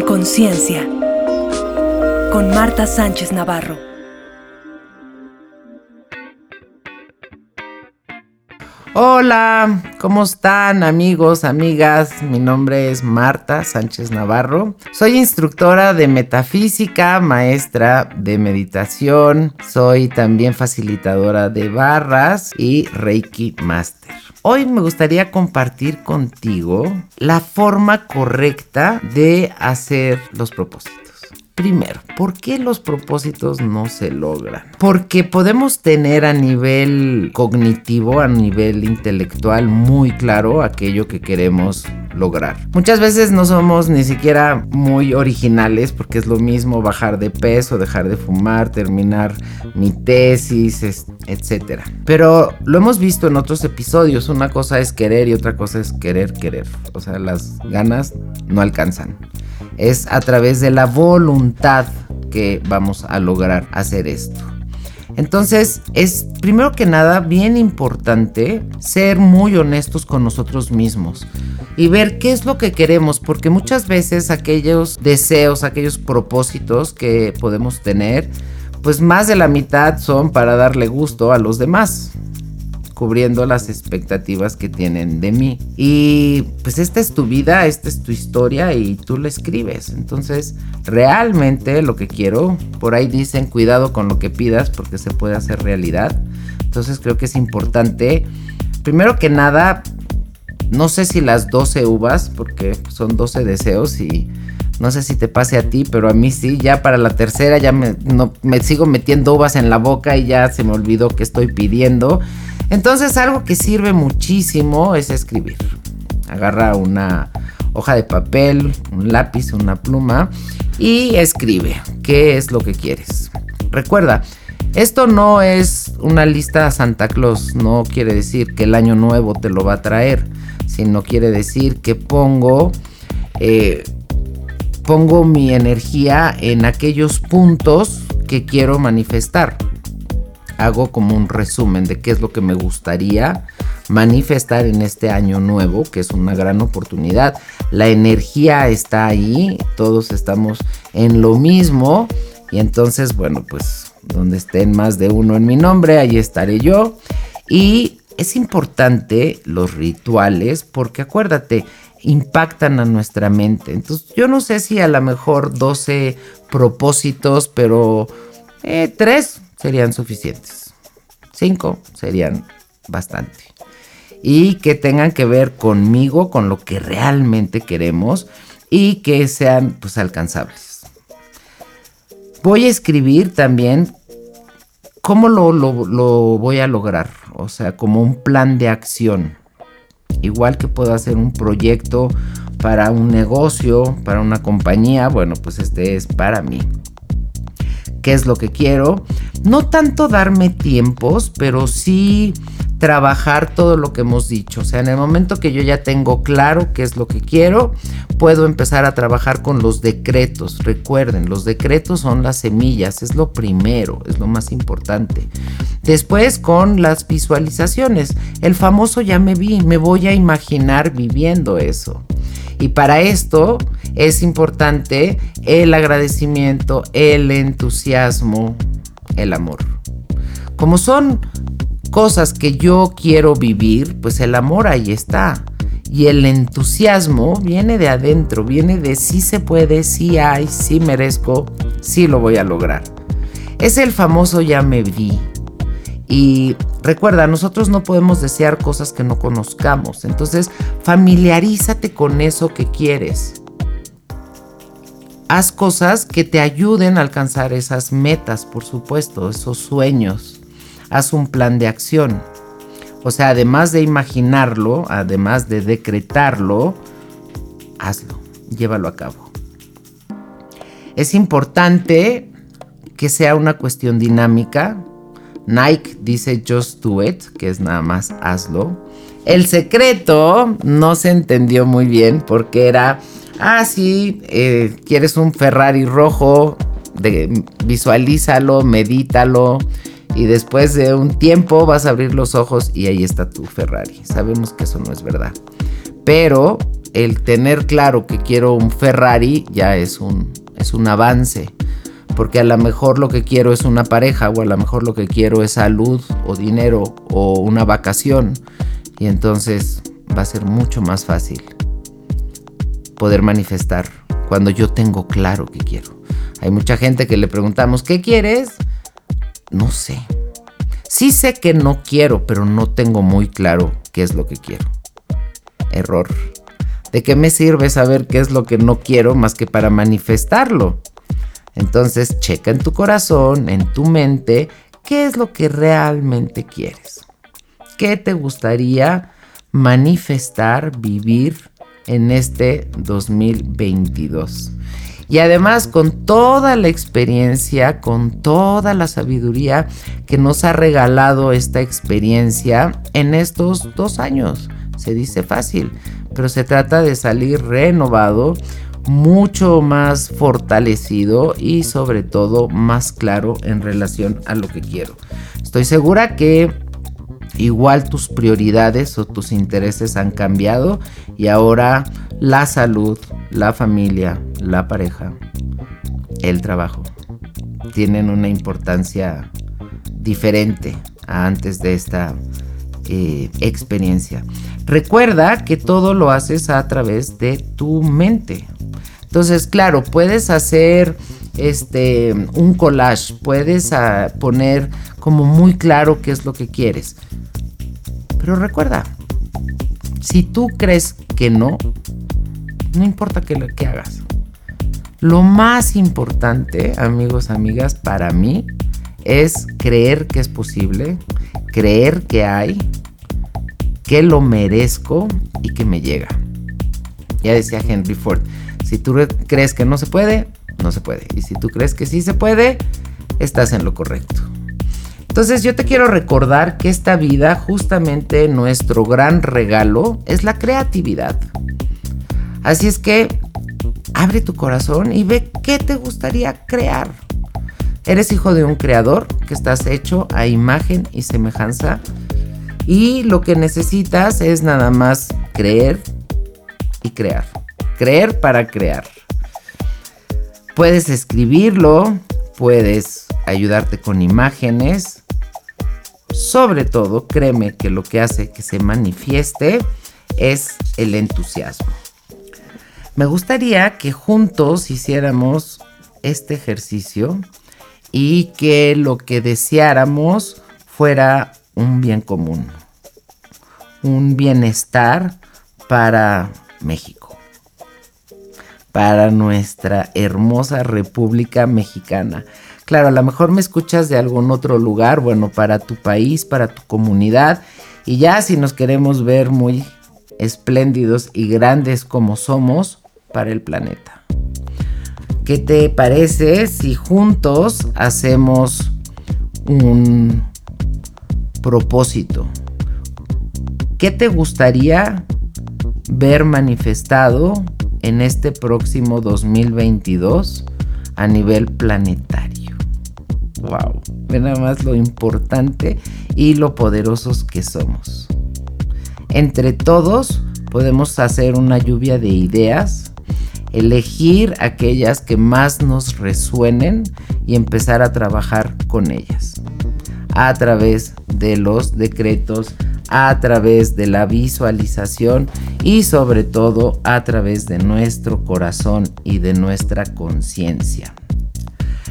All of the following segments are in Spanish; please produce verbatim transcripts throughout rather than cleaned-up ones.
Con Conciencia, con Marta Sánchez Navarro. Hola, ¿cómo están amigos, amigas? Mi nombre es Marta Sánchez Navarro. Soy instructora de metafísica, maestra de meditación. Soy también facilitadora de barras y Reiki Master. Hoy me gustaría compartir contigo la forma correcta de hacer los propósitos. Primero, ¿por qué los propósitos no se logran? Porque podemos tener a nivel cognitivo, a nivel intelectual, muy claro aquello que queremos lograr. Muchas veces no somos ni siquiera muy originales, porque es lo mismo bajar de peso, dejar de fumar, terminar mi tesis, etcétera. Pero lo hemos visto en otros episodios, una cosa es querer y otra cosa es querer querer. O sea, las ganas no alcanzan. Es a través de la voluntad que vamos a lograr hacer esto. Entonces, es primero que nada bien importante ser muy honestos con nosotros mismos y ver qué es lo que queremos, porque muchas veces aquellos deseos, aquellos propósitos que podemos tener, pues más de la mitad son para darle gusto a los demás, cubriendo las expectativas que tienen de mí. Y pues esta es tu vida, esta es tu historia y tú la escribes. Entonces, realmente lo que quiero, por ahí dicen cuidado con lo que pidas porque se puede hacer realidad. Entonces creo que es importante, primero que nada, no sé si las doce uvas, porque son doce deseos y no sé si te pase a ti, pero a mí sí, ya para la tercera ya me, no, me sigo metiendo uvas en la boca y ya se me olvidó que estoy pidiendo. Entonces, algo que sirve muchísimo es escribir. Agarra una hoja de papel, un lápiz, una pluma y escribe qué es lo que quieres. Recuerda, esto no es una lista Santa Claus, no quiere decir que el año nuevo te lo va a traer, sino quiere decir que pongo, eh, pongo mi energía en aquellos puntos que quiero manifestar. Hago como un resumen de qué es lo que me gustaría manifestar en este año nuevo, que es una gran oportunidad. La energía está ahí, todos estamos en lo mismo. Y entonces, bueno, pues donde estén más de uno en mi nombre, ahí estaré yo. Y es importante los rituales porque, acuérdate, impactan a nuestra mente. Entonces, yo no sé si a lo mejor doce propósitos, pero eh, tres serían suficientes, cinco serían bastante, y que tengan que ver conmigo, con lo que realmente queremos y que sean pues alcanzables. Voy a escribir también cómo lo, lo, lo voy a lograr, o sea, como un plan de acción, igual que puedo hacer un proyecto para un negocio, para una compañía. Bueno, pues este es para mí. ¿Qué es lo que quiero? No tanto darme tiempos, pero sí trabajar todo lo que hemos dicho. O sea, en el momento que yo ya tengo claro qué es lo que quiero, puedo empezar a trabajar con los decretos. Recuerden, los decretos son las semillas, es lo primero, es lo más importante. Después con las visualizaciones, el famoso ya me vi, me voy a imaginar viviendo eso. Y para esto es importante el agradecimiento, el entusiasmo, el amor. Como son cosas que yo quiero vivir, pues el amor ahí está. Y el entusiasmo viene de adentro, viene de sí se puede, sí hay, sí merezco, sí lo voy a lograr. Es el famoso ya me vi. Y recuerda, nosotros no podemos desear cosas que no conozcamos. Entonces, familiarízate con eso que quieres. Haz cosas que te ayuden a alcanzar esas metas, por supuesto, esos sueños. Haz un plan de acción. O sea, además de imaginarlo, además de decretarlo, hazlo, llévalo a cabo. Es importante que sea una cuestión dinámica. Nike dice just do it, que es nada más hazlo. El secreto no se entendió muy bien porque era, ah sí, eh, quieres un Ferrari rojo, de, visualízalo, medítalo y después de un tiempo vas a abrir los ojos y ahí está tu Ferrari. Sabemos que eso no es verdad, pero el tener claro que quiero un Ferrari ya es un, es un avance, porque a lo mejor lo que quiero es una pareja, o a lo mejor lo que quiero es salud o dinero o una vacación, y entonces va a ser mucho más fácil poder manifestar cuando yo tengo claro que quiero. Hay mucha gente que le preguntamos, ¿qué quieres? No sé. Sí sé que no quiero, pero no tengo muy claro qué es lo que quiero. Error. ¿De qué me sirve saber qué es lo que no quiero más que para manifestarlo? Entonces, checa en tu corazón, en tu mente, qué es lo que realmente quieres. ¿Qué te gustaría manifestar, vivir en este dos mil veintidós? Y además, con toda la experiencia, con toda la sabiduría que nos ha regalado esta experiencia en estos dos años. Se dice fácil, pero se trata de salir renovado, mucho más fortalecido y sobre todo más claro en relación a lo que quiero. Estoy segura que igual tus prioridades o tus intereses han cambiado y ahora la salud, la familia, la pareja, el trabajo tienen una importancia diferente a antes de esta eh, experiencia. Recuerda que todo lo haces a través de tu mente. Entonces, claro, puedes hacer este, un collage, puedes a, poner como muy claro qué es lo que quieres. Pero recuerda, si tú crees que no, no importa que lo que hagas. Lo más importante, amigos, amigas, para mí es creer que es posible, creer que hay, que lo merezco y que me llega. Ya decía Henry Ford, si tú crees que no se puede, no se puede. Y si tú crees que sí se puede, estás en lo correcto. Entonces yo te quiero recordar que esta vida, justamente nuestro gran regalo, es la creatividad. Así es que abre tu corazón y ve qué te gustaría crear. Eres hijo de un creador que estás hecho a imagen y semejanza. Y lo que necesitas es nada más creer y crear. Creer para crear. Puedes escribirlo, puedes ayudarte con imágenes. Sobre todo, créeme que lo que hace que se manifieste es el entusiasmo. Me gustaría que juntos hiciéramos este ejercicio y que lo que deseáramos fuera un bien común, un bienestar para México, para nuestra hermosa República Mexicana. Claro, a lo mejor me escuchas de algún otro lugar, bueno, para tu país, para tu comunidad, y ya si nos queremos ver muy espléndidos y grandes como somos, para el planeta. ¿Qué te parece si juntos hacemos un propósito? ¿Qué te gustaría ver manifestado en este próximo dos mil veintidós a nivel planetario? ¡Wow! Ve nada más lo importante y lo poderosos que somos. Entre todos podemos hacer una lluvia de ideas, elegir aquellas que más nos resuenen y empezar a trabajar con ellas. A través de los decretos, a través de la visualización y sobre todo a través de nuestro corazón y de nuestra conciencia.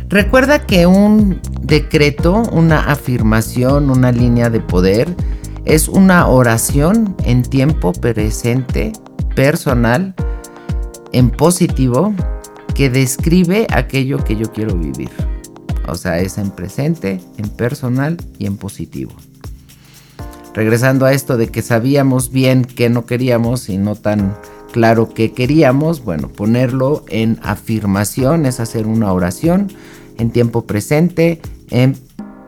Recuerda que un decreto, una afirmación, una línea de poder es una oración en tiempo presente, personal, en positivo, que describe aquello que yo quiero vivir. O sea, es en presente, en personal y en positivo. Regresando a esto de que sabíamos bien qué no queríamos y no tan claro qué queríamos, bueno, ponerlo en afirmación es hacer una oración en tiempo presente, en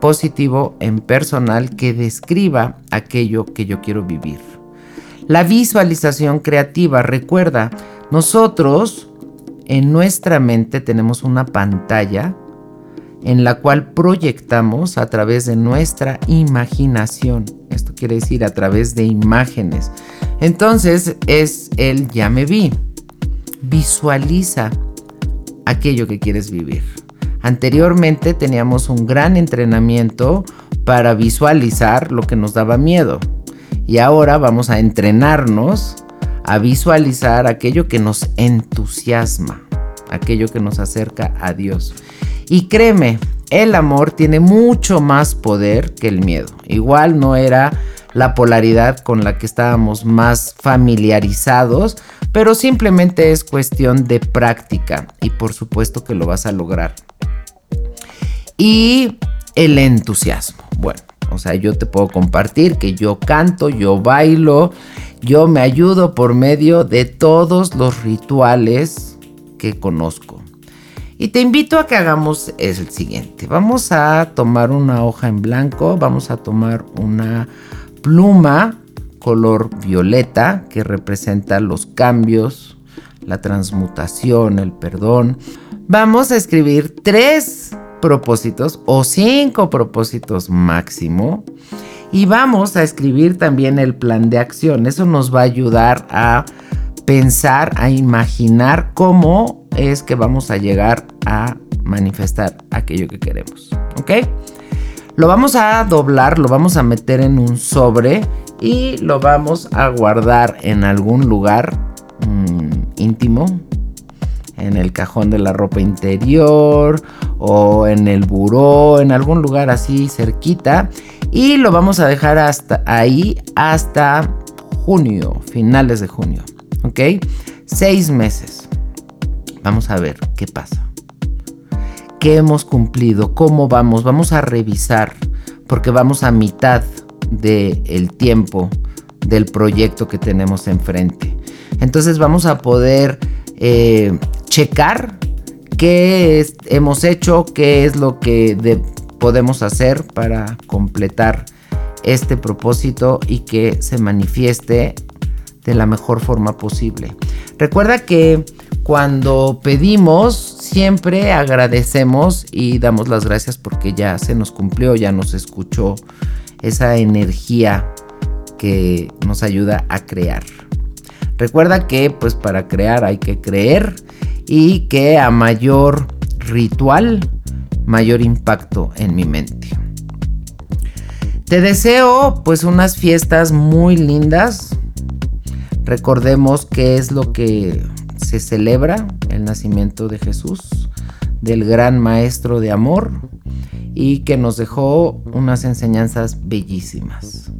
positivo, en personal, que describa aquello que yo quiero vivir. La visualización creativa, recuerda, nosotros en nuestra mente tenemos una pantalla en la cual proyectamos a través de nuestra imaginación. Esto quiere decir a través de imágenes. Entonces es el ya me vi. Visualiza aquello que quieres vivir. Anteriormente teníamos un gran entrenamiento para visualizar lo que nos daba miedo. Y ahora vamos a entrenarnos a visualizar aquello que nos entusiasma, aquello que nos acerca a Dios. Y créeme, el amor tiene mucho más poder que el miedo. Igual no era la polaridad con la que estábamos más familiarizados, pero simplemente es cuestión de práctica y por supuesto que lo vas a lograr. Y el entusiasmo. Bueno, o sea, yo te puedo compartir que yo canto, yo bailo, yo me ayudo por medio de todos los rituales que conozco. Y te invito a que hagamos el siguiente. Vamos a tomar una hoja en blanco, vamos a tomar una pluma color violeta que representa los cambios, la transmutación, el perdón. Vamos a escribir tres propósitos o cinco propósitos máximo y vamos a escribir también el plan de acción. Eso nos va a ayudar a pensar, a imaginar cómo es que vamos a llegar a manifestar aquello que queremos, ¿ok? Lo vamos a doblar, lo vamos a meter en un sobre y lo vamos a guardar en algún lugar mmm, íntimo, en el cajón de la ropa interior o en el buró, en algún lugar así cerquita, y lo vamos a dejar hasta ahí hasta junio, finales de junio. ¿Ok? Seis meses. Vamos a ver qué pasa. ¿Qué hemos cumplido? ¿Cómo vamos? Vamos a revisar porque vamos a mitad del tiempo del proyecto que tenemos enfrente. Entonces vamos a poder eh, checar qué es, hemos hecho, qué es lo que de, podemos hacer para completar este propósito y que se manifieste de la mejor forma posible. Recuerda que cuando pedimos siempre agradecemos y damos las gracias porque ya se nos cumplió, ya nos escuchó esa energía que nos ayuda a crear. Recuerda que pues para crear hay que creer y que a mayor ritual, mayor impacto en mi mente. Te deseo pues unas fiestas muy lindas. Recordemos qué es lo que se celebra, el nacimiento de Jesús, del gran maestro de amor, y que nos dejó unas enseñanzas bellísimas.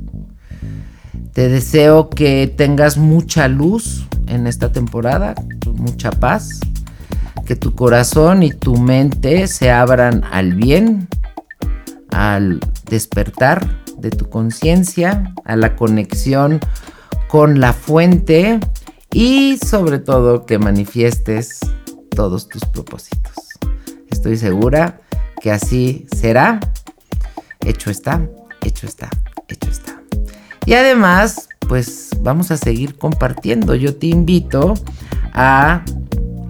Te deseo que tengas mucha luz en esta temporada, mucha paz, que tu corazón y tu mente se abran al bien, al despertar de tu conciencia, a la conexión con la fuente y sobre todo que manifiestes todos tus propósitos. Estoy segura que así será. Hecho está, hecho está, hecho está. Y además, pues vamos a seguir compartiendo. Yo te invito a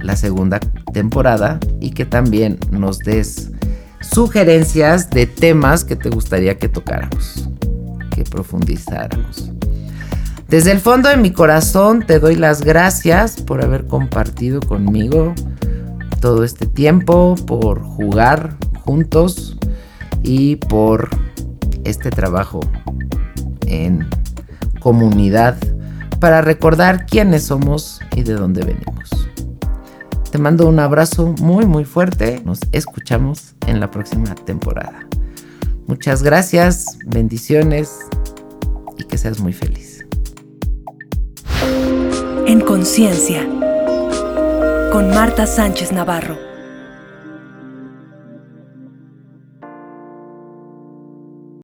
la segunda temporada y que también nos des sugerencias de temas que te gustaría que tocáramos, que profundizáramos. Desde el fondo de mi corazón te doy las gracias por haber compartido conmigo todo este tiempo, por jugar juntos y por este trabajo en comunidad para recordar quiénes somos y de dónde venimos. Te mando un abrazo muy muy fuerte. Nos escuchamos en la próxima temporada. Muchas gracias, bendiciones y que seas muy feliz. En Conciencia, con Marta Sánchez Navarro.